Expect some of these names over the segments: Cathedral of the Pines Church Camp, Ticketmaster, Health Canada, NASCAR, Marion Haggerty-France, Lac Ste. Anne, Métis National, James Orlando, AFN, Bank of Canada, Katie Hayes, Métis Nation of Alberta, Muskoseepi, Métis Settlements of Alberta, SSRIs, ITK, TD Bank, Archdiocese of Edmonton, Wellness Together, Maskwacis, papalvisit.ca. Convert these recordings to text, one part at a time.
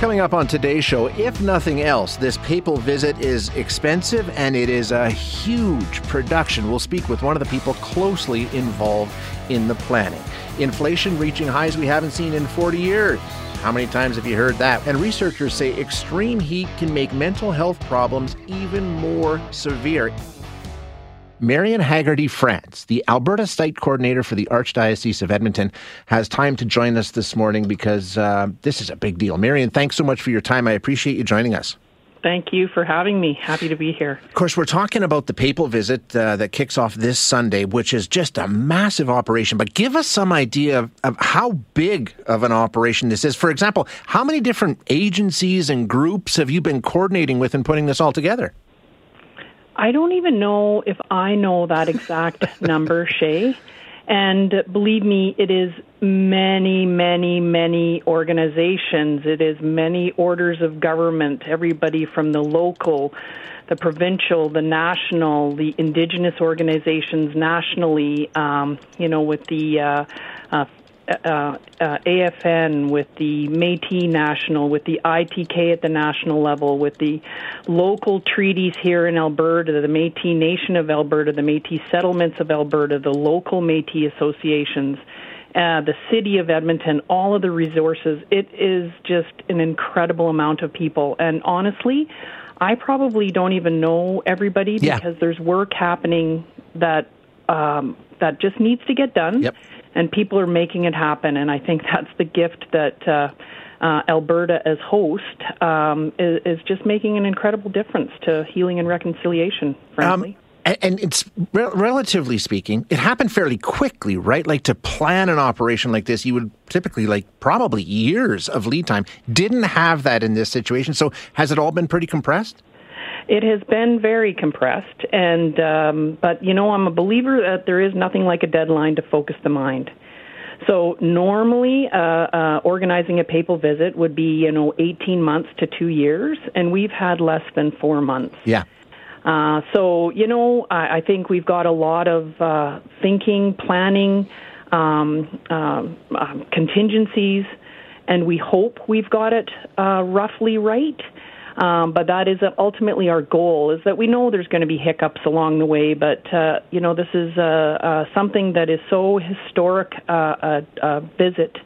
Coming up on today's show, if nothing else, this papal visit is expensive and it is a huge production. We'll speak with one of the people closely involved in the planning. Inflation reaching highs we haven't seen in 40 years. How many times have you heard that? And researchers say extreme heat can make mental health problems even more severe. Marion Haggerty-France, the Alberta site coordinator for the Archdiocese of Edmonton, has time to join us this morning because this is a big deal. Marion, thanks so much for your time. I appreciate you joining us. Thank you for having me. Happy to be here. Of course, we're talking about the papal visit that kicks off this Sunday, which is just a massive operation. But give us some idea of how big of an operation this is. For example, how many different agencies and groups have you been coordinating with in putting this all together? I don't even know if I know that exact number, Shay. And believe me, it is many, many, many organizations. It is many orders of government, everybody from the local, the provincial, the national, the Indigenous organizations nationally, with the AFN, with the Métis National, with the ITK at the national level, with the local treaties here in Alberta, the Métis Nation of Alberta, the Métis Settlements of Alberta, the local Métis associations, the City of Edmonton, all of the resources. It is just an incredible amount of people. And honestly, I probably don't even know everybody because there's work happening that just needs to get done. Yep. And people are making it happen, and I think that's the gift that Alberta as host is just making an incredible difference to healing and reconciliation, frankly. And it's relatively speaking, it happened fairly quickly, right? Like to plan an operation like this, you would typically probably years of lead time. Didn't have that in this situation. So has it all been pretty compressed? It has been very compressed, and but, I'm a believer that there is nothing like a deadline to focus the mind. So normally organizing a papal visit would be, 18 months to 2 years, and we've had less than 4 months. Yeah. I think we've got a lot of thinking, planning, contingencies, and we hope we've got it roughly right. But that is ultimately our goal, is that we know there's going to be hiccups along the way. But, this is something that is so historic a visit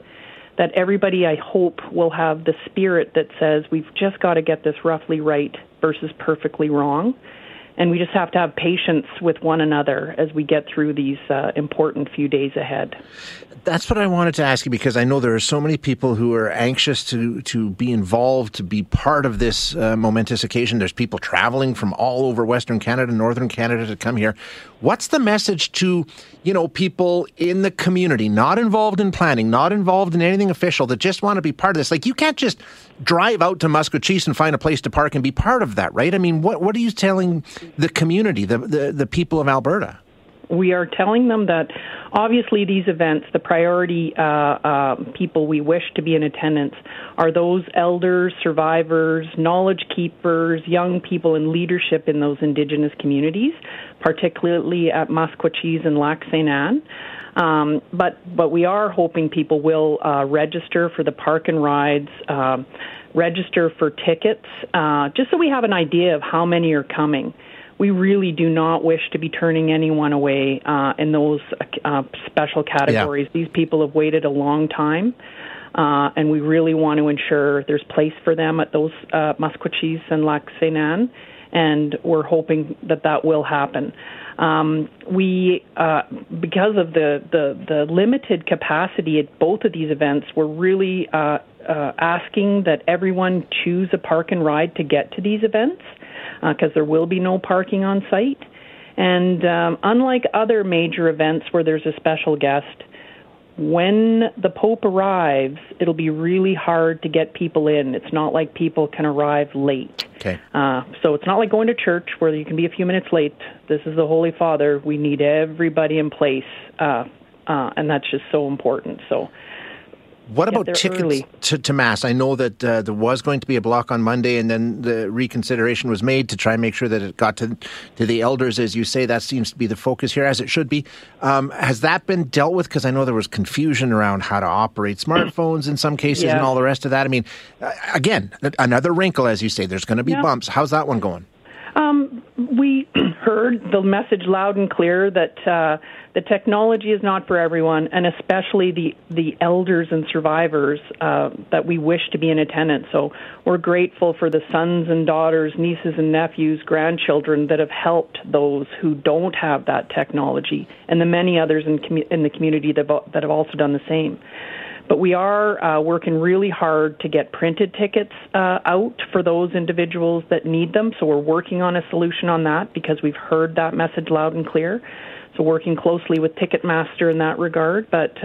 that everybody, I hope, will have the spirit that says we've just got to get this roughly right versus perfectly wrong. And we just have to have patience with one another as we get through these important few days ahead. That's what I wanted to ask you, because I know there are so many people who are anxious to be involved, to be part of this momentous occasion. There's people traveling from all over Western Canada, Northern Canada to come here. What's the message to, people in the community, not involved in planning, not involved in anything official, that just want to be part of this? Like, you can't just drive out to Muskoseepi and find a place to park and be part of that, right? I mean, what are you telling the community, the people of Alberta? We are telling them that obviously these events, the priority people we wish to be in attendance are those elders, survivors, knowledge keepers, young people in leadership in those Indigenous communities, particularly at Maskwacis and Lac Ste. Anne. But we are hoping people will register for the park and rides, register for tickets, just so we have an idea of how many are coming. We really do not wish to be turning anyone away in those special categories. Yeah. These people have waited a long time, and we really want to ensure there's place for them at those Muskoseepi and Lac Ste. Anne, and we're hoping that will happen. We because of the limited capacity at both of these events, we're really asking that everyone choose a park and ride to get to these events, because there will be no parking on site. And unlike other major events where there's a special guest, when the Pope arrives, it'll be really hard to get people in. It's not like people can arrive late. Okay. So it's not like going to church where you can be a few minutes late. This is the Holy Father. We need everybody in place, and that's just so important. So, what about tickets to Mass? I know that there was going to be a block on Monday, and then the reconsideration was made to try and make sure that it got to the elders. As you say, that seems to be the focus here, as it should be. Has that been dealt with? Because I know there was confusion around how to operate smartphones in some cases and all the rest of that. I mean, again, another wrinkle, as you say. There's going to be bumps. How's that one going? We heard the message loud and clear that the technology is not for everyone, and especially the elders and survivors that we wish to be in attendance. So we're grateful for the sons and daughters, nieces and nephews, grandchildren that have helped those who don't have that technology, and the many others in the community that have also done the same. But we are working really hard to get printed tickets out for those individuals that need them. So we're working on a solution on that because we've heard that message loud and clear. So working closely with Ticketmaster in that regard. But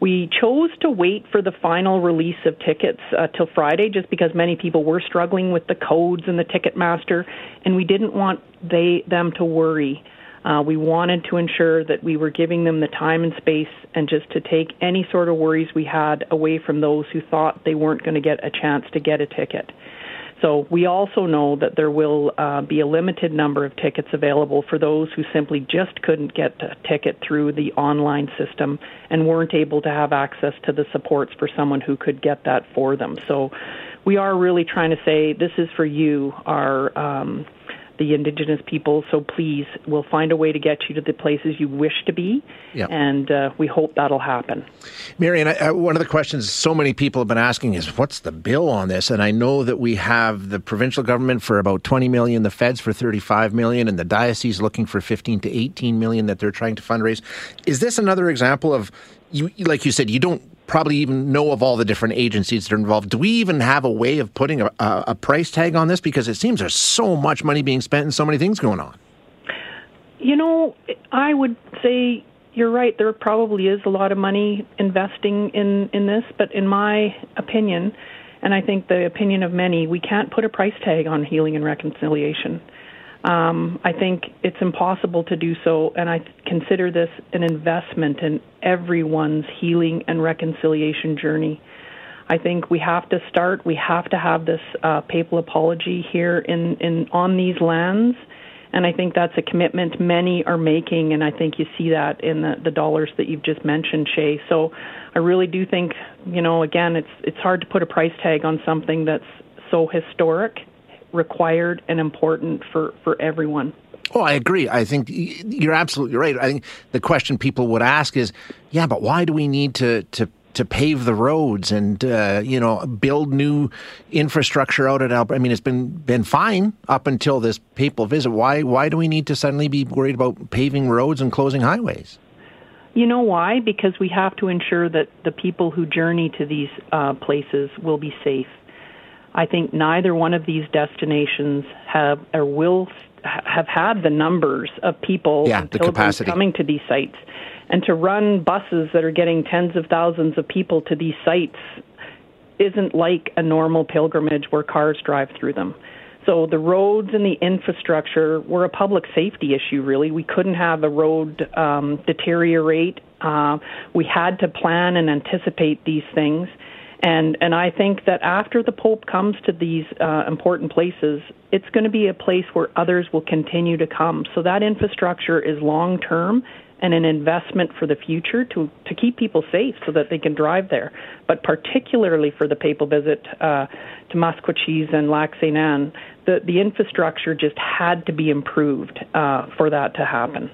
we chose to wait for the final release of tickets till Friday just because many people were struggling with the codes and the Ticketmaster, and we didn't want them to worry. We wanted to ensure that we were giving them the time and space and just to take any sort of worries we had away from those who thought they weren't going to get a chance to get a ticket. So we also know that there will be a limited number of tickets available for those who simply just couldn't get a ticket through the online system and weren't able to have access to the supports for someone who could get that for them. So we are really trying to say this is for you, our the Indigenous people, so please, we'll find a way to get you to the places you wish to be, and we hope that'll happen. Marion, one of the questions so many people have been asking is, what's the bill on this? And I know that we have the provincial government for about $20 million, the feds for $35 million, and the diocese looking for $15 to $18 million that they're trying to fundraise. Is this another example of, like you said, you don't probably even know of all the different agencies that are involved? Do we even have a way of putting a price tag on this? Because it seems there's so much money being spent and so many things going on. You know, I would say you're right. There probably is a lot of money investing in this, but in my opinion, and I think the opinion of many, we can't put a price tag on healing and reconciliation. I think it's impossible to do so, and I consider this an investment in everyone's healing and reconciliation journey. I think we have to start. We have to have this papal apology here on these lands, and I think that's a commitment many are making, and I think you see that in the dollars that you've just mentioned, Shay. So I really do think, you know, again, it's hard to put a price tag on something that's so historic, required and important for everyone. Oh, I agree. I think you're absolutely right. I think the question people would ask is, yeah, but why do we need to pave the roads and, build new infrastructure out at Alberta? I mean, it's been fine up until this papal visit. Why do we need to suddenly be worried about paving roads and closing highways? You know why? Because we have to ensure that the people who journey to these places will be safe. I think neither one of these destinations have or will have had the numbers of people and pilgrims coming to these sites. And to run buses that are getting tens of thousands of people to these sites isn't like a normal pilgrimage where cars drive through them. So the roads and the infrastructure were a public safety issue, really. We couldn't have a road deteriorate. We had to plan and anticipate these things. And I think that after the Pope comes to these important places, it's going to be a place where others will continue to come. So that infrastructure is long-term and an investment for the future to keep people safe so that they can drive there. But particularly for the papal visit to Maskwacis and Lac Ste. Anne, the infrastructure just had to be improved for that to happen.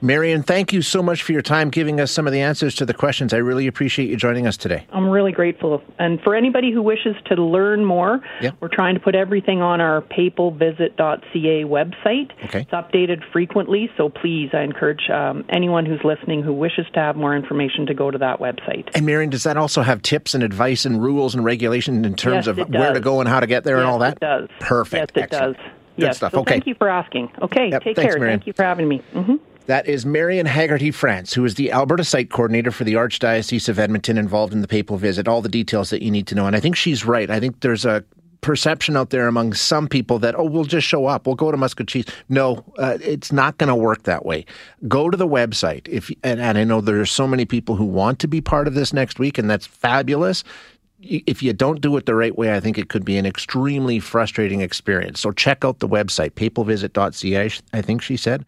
Marion, thank you so much for your time giving us some of the answers to the questions. I really appreciate you joining us today. I'm really grateful. And for anybody who wishes to learn more, we're trying to put everything on our papalvisit.ca website. Okay. It's updated frequently, so please, I encourage anyone who's listening who wishes to have more information to go to that website. And Marion, does that also have tips and advice and rules and regulations in terms of where to go and how to get there and all that? It does. Perfect. Yes, it does. Yes. Stuff. So okay. Thank you for asking. Okay. Yep. Take care. Marion. Thank you for having me. Mm-hmm. That is Marion Haggerty-France, who is the Alberta Site Coordinator for the Archdiocese of Edmonton, involved in the papal visit, all the details that you need to know. And I think she's right. I think there's a perception out there among some people that, oh, we'll just show up. We'll go to Muskoseepi. No, it's not going to work that way. Go to the website. And I know there are so many people who want to be part of this next week, and that's fabulous. If you don't do it the right way, I think it could be an extremely frustrating experience. So check out the website, papalvisit.ca, I think she said.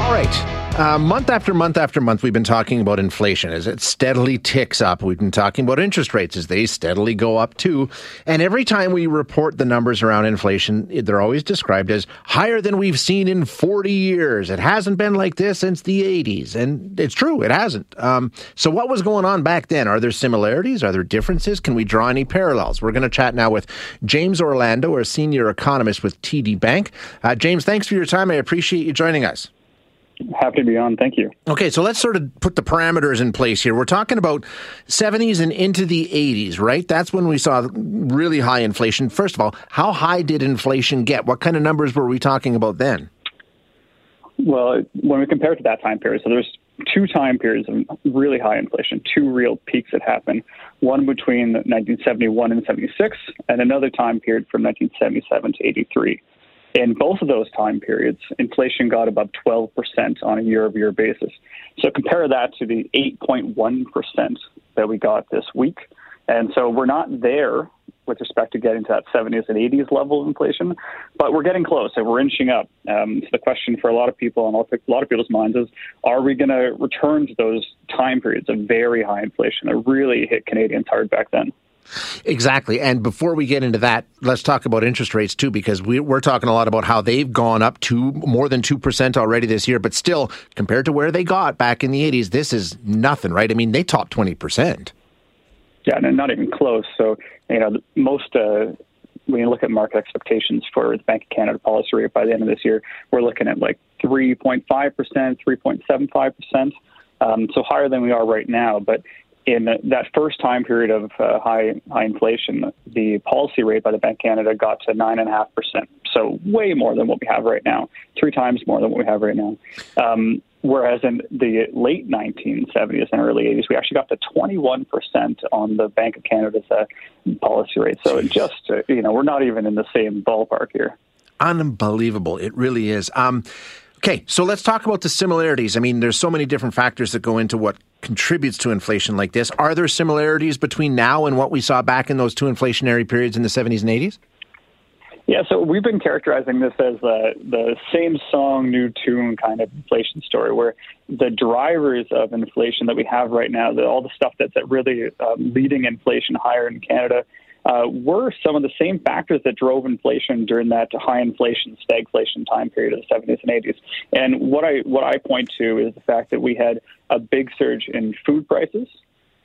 All right. Month after month after month, we've been talking about inflation as it steadily ticks up. We've been talking about interest rates as they steadily go up too. And every time we report the numbers around inflation, they're always described as higher than we've seen in 40 years. It hasn't been like this since the 80s. And it's true, it hasn't. So what was going on back then? Are there similarities? Are there differences? Can we draw any parallels? We're going to chat now with James Orlando, a senior economist with TD Bank. James, thanks for your time. I appreciate you joining us. Happy to be on. Thank you. Okay, so let's sort of put the parameters in place here. We're talking about 70s and into the 80s, right? That's when we saw really high inflation. First of all, how high did inflation get? What kind of numbers were we talking about then? Well, when we compare it to that time period, so there's two time periods of really high inflation, two real peaks that happened, one between 1971 and 76, and another time period from 1977 to 83. In both of those time periods, inflation got above 12% on a year-over-year basis. So compare that to the 8.1% that we got this week. And so we're not there with respect to getting to that 70s and 80s level of inflation, but we're getting close, and we're inching up. So the question for a lot of people, and I'll pick a lot of people's minds, is are we going to return to those time periods of very high inflation that really hit Canadians hard back then? Exactly. And before we get into that, let's talk about interest rates, too, because we're talking a lot about how they've gone up to more than 2% already this year. But still, compared to where they got back in the 80s, this is nothing, right? I mean, they topped 20%. Yeah, and not even close. So, you know, most when you look at market expectations for the Bank of Canada policy rate by the end of this year, we're looking at like 3.5%, 3.75%. So higher than we are right now. But in that first time period of high inflation, the policy rate by the Bank of Canada got to 9.5%, so way more than what we have right now, three times more than what we have right now. Whereas in the late 1970s and early 80s, we actually got to 21% on the Bank of Canada's policy rate. So it just, we're not even in the same ballpark here. Unbelievable. It really is. Okay, so let's talk about the similarities. I mean, there's so many different factors that go into what contributes to inflation like this. Are there similarities between now and what we saw back in those two inflationary periods in the 70s and 80s? Yeah, so we've been characterizing this as the same song, new tune kind of inflation story, where the drivers of inflation that we have right now, all the stuff that's really leading inflation higher in Canada, were some of the same factors that drove inflation during that high inflation, stagflation time period of the 70s and 80s. And what I point to is the fact that we had a big surge in food prices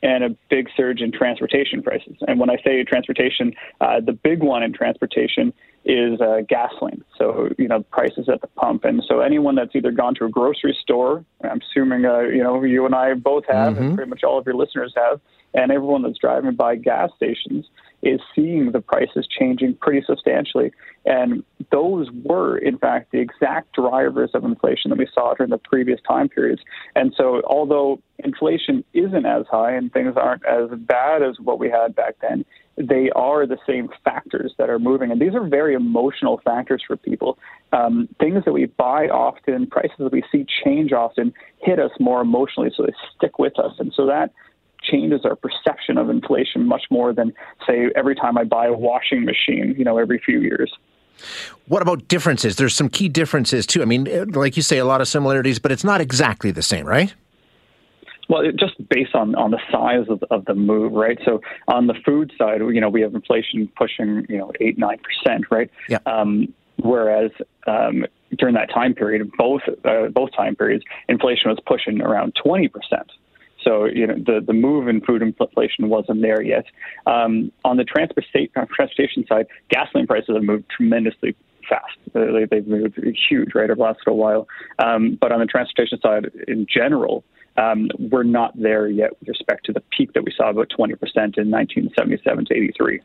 and a big surge in transportation prices. And when I say transportation, the big one in transportation is gasoline. So, prices at the pump. And so anyone that's either gone to a grocery store, I'm assuming, you and I both have, mm-hmm. and pretty much all of your listeners have, and everyone that's driving by gas stations is seeing the prices changing pretty substantially. And those were, in fact, the exact drivers of inflation that we saw during the previous time periods. And so although inflation isn't as high and things aren't as bad as what we had back then, they are the same factors that are moving. And these are very emotional factors for people. Things that we buy often, prices that we see change often, hit us more emotionally, so they stick with us. And so that changes our perception of inflation much more than, say, every time I buy a washing machine, every few years. What about differences? There's some key differences, too. I mean, like you say, a lot of similarities, but it's not exactly the same, right? Well, it just based on the size of the move, right? So on the food side, we have inflation pushing, 8%, 9%, right? Yeah. Whereas during that time period, both time periods, inflation was pushing around 20%. So, the move in food inflation wasn't there yet. On the transportation side, gasoline prices have moved tremendously fast. They've moved huge, right, over the last little while. But on the transportation side in general, We're not there yet with respect to the peak that we saw about 20% in 1977 to 83.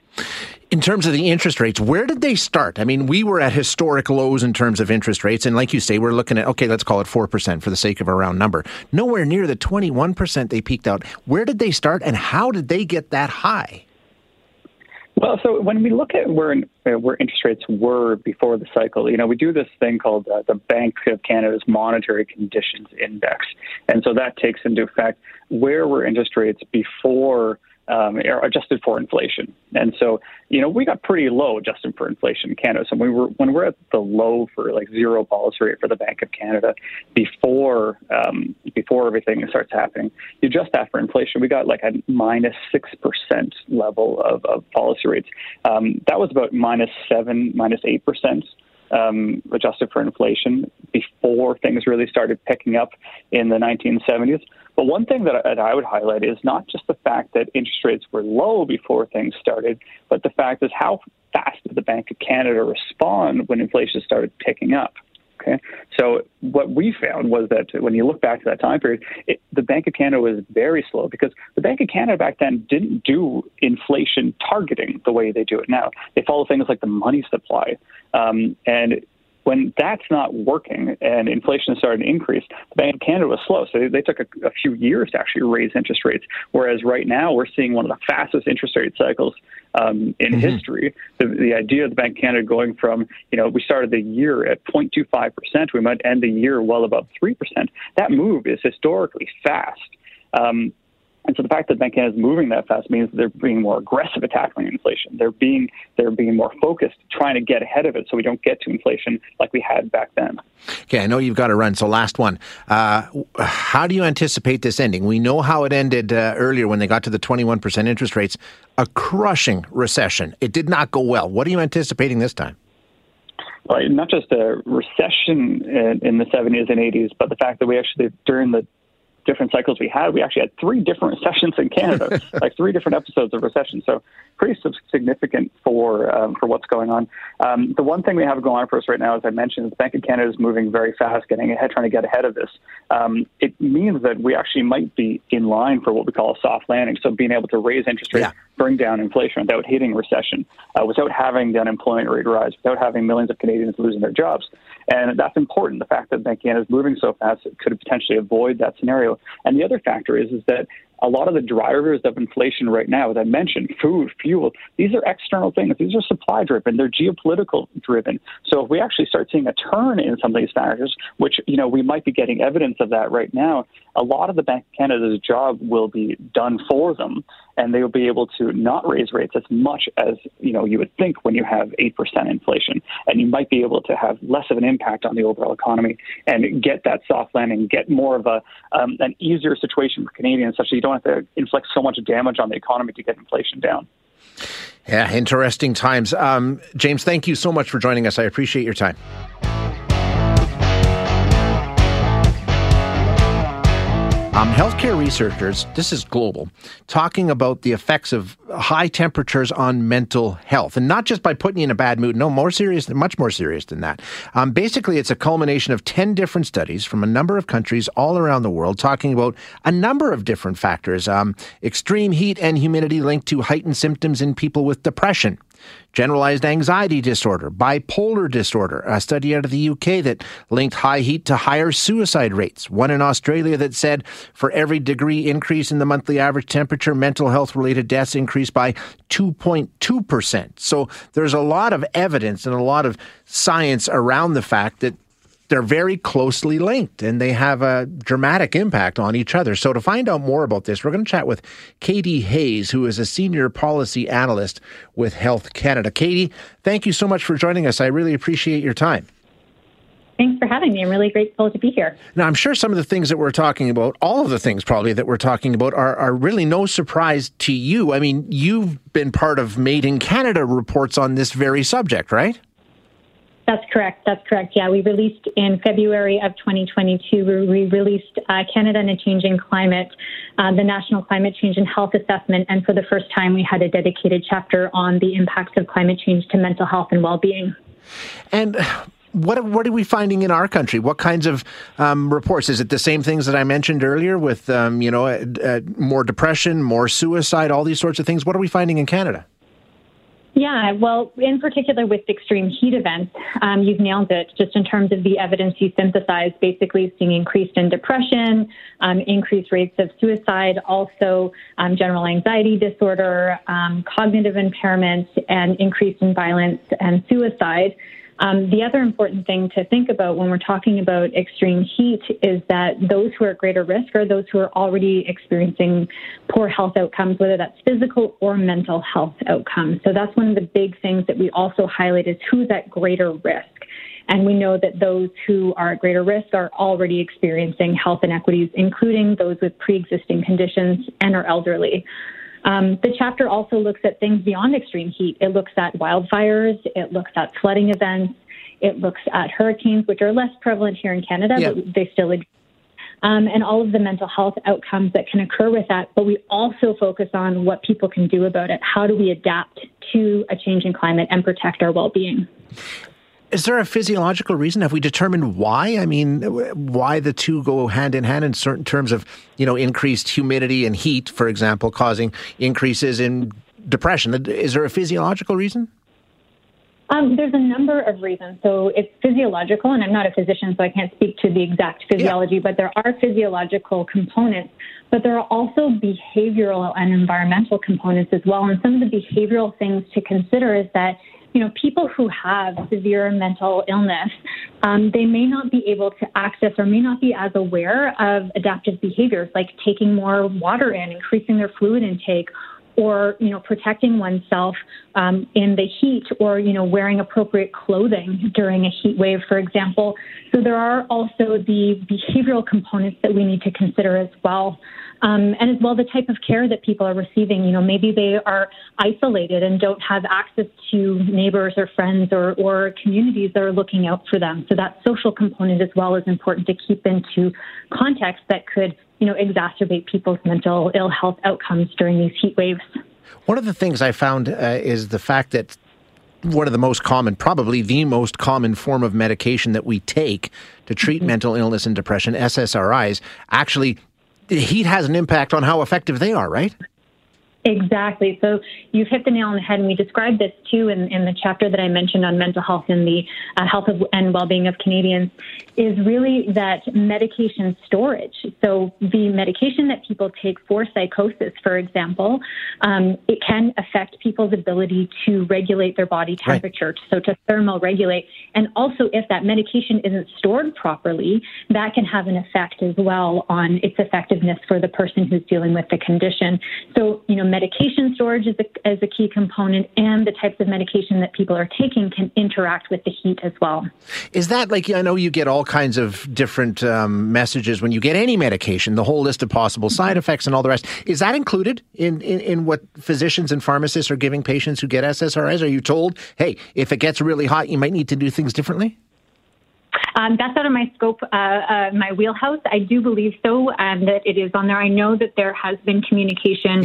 In terms of the interest rates, where did they start? I mean, we were at historic lows in terms of interest rates. And like you say, we're looking at, okay, let's call it 4% for the sake of a round number. Nowhere near the 21% they peaked out. Where did they start and how did they get that high? Well, so when we look at where interest rates were before the cycle, you know, we do this thing called the Bank of Canada's Monetary Conditions Index. And so that takes into effect where were interest rates before adjusted for inflation. And so, you know, we got pretty low adjusted for inflation in Canada. So when we're at the low for like zero policy rate for the Bank of Canada before everything starts happening, you adjust that for inflation. We got like a minus 6% level of policy rates. That was about minus 7, minus 8%. Adjusted for inflation before things really started picking up in the 1970s. But one thing that I would highlight is not just the fact that interest rates were low before things started, but the fact is how fast did the Bank of Canada respond when inflation started picking up? Okay, so what we found was that when you look back to that time period, the Bank of Canada was very slow because the Bank of Canada back then didn't do inflation targeting the way they do it now. They follow things like the money supply. And when that's not working and inflation started to increase, the Bank of Canada was slow. So they took a few years to actually raise interest rates, whereas right now we're seeing one of the fastest interest rate cycles in history. The idea of the Bank of Canada going from, you know, we started the year at 0.25%, we might end the year well above 3%. That move is historically fast. And so the fact that the Bank of Canada is moving that fast means that they're being more aggressive at tackling inflation. They're being more focused, trying to get ahead of it so we don't get to inflation like we had back then. Okay, I know you've got to run, so last one. How do you anticipate this ending? We know how it ended earlier when they got to the 21% interest rates, a crushing recession. It did not go well. What are you anticipating this time? Well, not just a recession in the 70s and 80s, but the fact that we actually, during the different cycles we actually had three different recessions in Canada, like three different episodes of recession. So pretty significant for what's going on. The one thing we have going on for us right now, as I mentioned, is the Bank of Canada is moving very fast, trying to get ahead of this. It means that we actually might be in line for what we call a soft landing. So being able to raise interest rates, bring down inflation without hitting recession, without having the unemployment rate rise, without having millions of Canadians losing their jobs. And that's important. The fact that the Bank of Canada is moving so fast, it could potentially avoid that scenario. And the other factor is that a lot of the drivers of inflation right now, as I mentioned, food, fuel, these are external things. These are supply-driven. They're geopolitical-driven. So if we actually start seeing a turn in some of these factors, which, you know, we might be getting evidence of that right now, a lot of the Bank of Canada's job will be done for them, and they will be able to not raise rates as much as, you know, you would think when you have 8% inflation. And you might be able to have less of an impact on the overall economy and get that soft landing, get more of an easier situation for Canadians, such that you don't have to inflict so much damage on the economy to get inflation down. Yeah, interesting times. James, thank you so much for joining us. I appreciate your time. Healthcare researchers, this is global, talking about the effects of high temperatures on mental health, and not just by putting you in a bad mood. No, much more serious than that. Basically, it's a culmination of 10 different studies from a number of countries all around the world talking about a number of different factors. Extreme heat and humidity linked to heightened symptoms in people with depression, generalized anxiety disorder, bipolar disorder, a study out of the UK that linked high heat to higher suicide rates, one in Australia that said for every degree increase in the monthly average temperature, mental health-related deaths increased by 2.2%. So there's a lot of evidence and a lot of science around the fact that they're very closely linked and they have a dramatic impact on each other. So to find out more about this, we're going to chat with Katie Hayes, who is a senior policy analyst with Health Canada. Katie, thank you so much for joining us. I really appreciate your time. Thanks for having me. I'm really grateful to be here. Now, I'm sure some of the things that we're talking about, all of the things probably that we're talking about are really no surprise to you. I mean, you've been part of Made in Canada reports on this very subject, right? That's correct. Yeah, we released in February of 2022, we released Canada in a Changing Climate, the National Climate Change and Health Assessment. And for the first time, we had a dedicated chapter on the impacts of climate change to mental health and well-being. And What are we finding in our country? What kinds of reports? Is it the same things that I mentioned earlier with, more depression, more suicide, all these sorts of things? What are we finding in Canada? Yeah, well, in particular with extreme heat events, you've nailed it. Just in terms of the evidence you synthesized, basically seeing increased in depression, increased rates of suicide, also general anxiety disorder, cognitive impairment, and increase in violence and suicide. The other important thing to think about when we're talking about extreme heat is that those who are at greater risk are those who are already experiencing poor health outcomes, whether that's physical or mental health outcomes. So that's one of the big things that we also highlight is who's at greater risk. And we know that those who are at greater risk are already experiencing health inequities, including those with pre-existing conditions and are elderly. The chapter also looks at things beyond extreme heat. It looks at wildfires. It looks at flooding events. It looks at hurricanes, which are less prevalent here in Canada, but they still exist. And all of the mental health outcomes that can occur with that. But we also focus on what people can do about it. How do we adapt to a changing climate and protect our well-being? Is there a physiological reason? Have we determined why? I mean, why the two go hand in hand in certain terms of, you know, increased humidity and heat, for example, causing increases in depression? Is there a physiological reason? There's a number of reasons. So it's physiological, and I'm not a physician, so I can't speak to the exact physiology, but there are physiological components. But there are also behavioral and environmental components as well. And some of the behavioral things to consider is that, you know, people who have severe mental illness, they may not be able to access or may not be as aware of adaptive behaviors like taking more water in, increasing their fluid intake, or, you know, protecting oneself in the heat, or, you know, wearing appropriate clothing during a heat wave, for example. So there are also the behavioral components that we need to consider as well. And as well, the type of care that people are receiving. You know, maybe they are isolated and don't have access to neighbors or friends or communities that are looking out for them. So that social component as well is important to keep into context that could, you know, exacerbate people's mental ill health outcomes during these heat waves. One of the things I found is the fact that one of the most common, probably the most common form of medication that we take to treat mental illness and depression, SSRIs, actually heat has an impact on how effective they are, right? Exactly. So you've hit the nail on the head, and we described this too in the chapter that I mentioned on mental health and the health and well-being of Canadians, is really that medication storage. So the medication that people take for psychosis, for example, it can affect people's ability to regulate their body temperature, so to thermoregulate. And also, if that medication isn't stored properly, that can have an effect as well on its effectiveness for the person who's dealing with the condition. So, you know, medication storage is a key component, and the types of medication that people are taking can interact with the heat as well. Is that like, I know you get all kinds of different messages when you get any medication, the whole list of possible side effects and all the rest. Is that included in what physicians and pharmacists are giving patients who get SSRIs? Are you told, hey, if it gets really hot, you might need to do things differently? That's out of my scope, my wheelhouse. I do believe so, that it is on there. I know that there has been communication in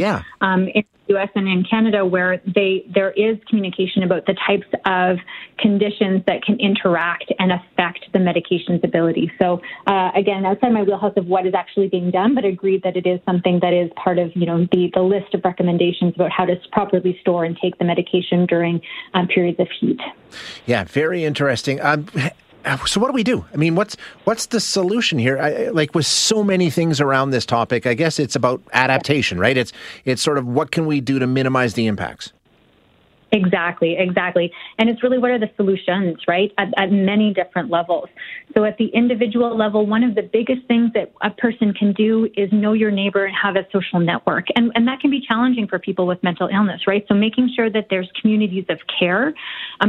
the U.S. and in Canada where there is communication about the types of conditions that can interact and affect the medication's ability. So, again, outside my wheelhouse of what is actually being done, but agreed that it is something that is part of, you know, the list of recommendations about how to properly store and take the medication during periods of heat. Yeah, very interesting. So what do we do? I mean, what's the solution here? Like with so many things around this topic, I guess it's about adaptation, right? It's sort of what can we do to minimize the impacts? Exactly. And it's really what are the solutions, right, at many different levels. So at the individual level, one of the biggest things that a person can do is know your neighbor and have a social network. And that can be challenging for people with mental illness, right? So making sure that there's communities of care,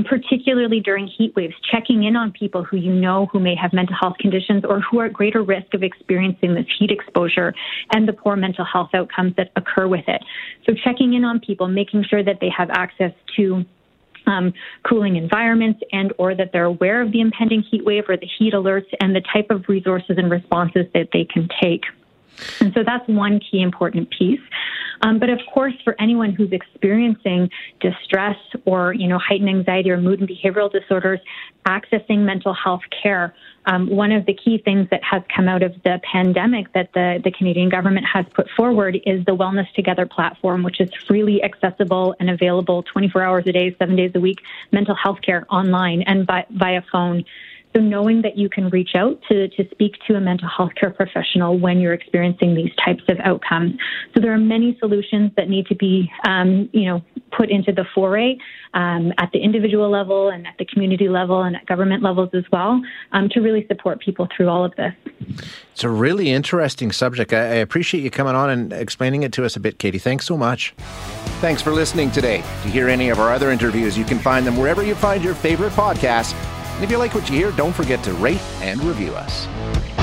particularly during heat waves, checking in on people who you know who may have mental health conditions or who are at greater risk of experiencing this heat exposure and the poor mental health outcomes that occur with it. So checking in on people, making sure that they have access to cooling environments and or that they're aware of the impending heat wave or the heat alerts and the type of resources and responses that they can take. And so that's one key important piece. But of course, for anyone who's experiencing distress or, heightened anxiety or mood and behavioral disorders, accessing mental health care. One of the key things that has come out of the pandemic that the Canadian government has put forward is the Wellness Together platform, which is freely accessible and available 24 hours a day, 7 days a week, mental health care online and via phone. So knowing that you can reach out to speak to a mental health care professional when you're experiencing these types of outcomes. So there are many solutions that need to be, put into the foray at the individual level and at the community level and at government levels as well to really support people through all of this. It's a really interesting subject. I appreciate you coming on and explaining it to us a bit, Katie. Thanks so much. Thanks for listening today. To hear any of our other interviews, you can find them wherever you find your favorite podcasts. And if you like what you hear, don't forget to rate and review us.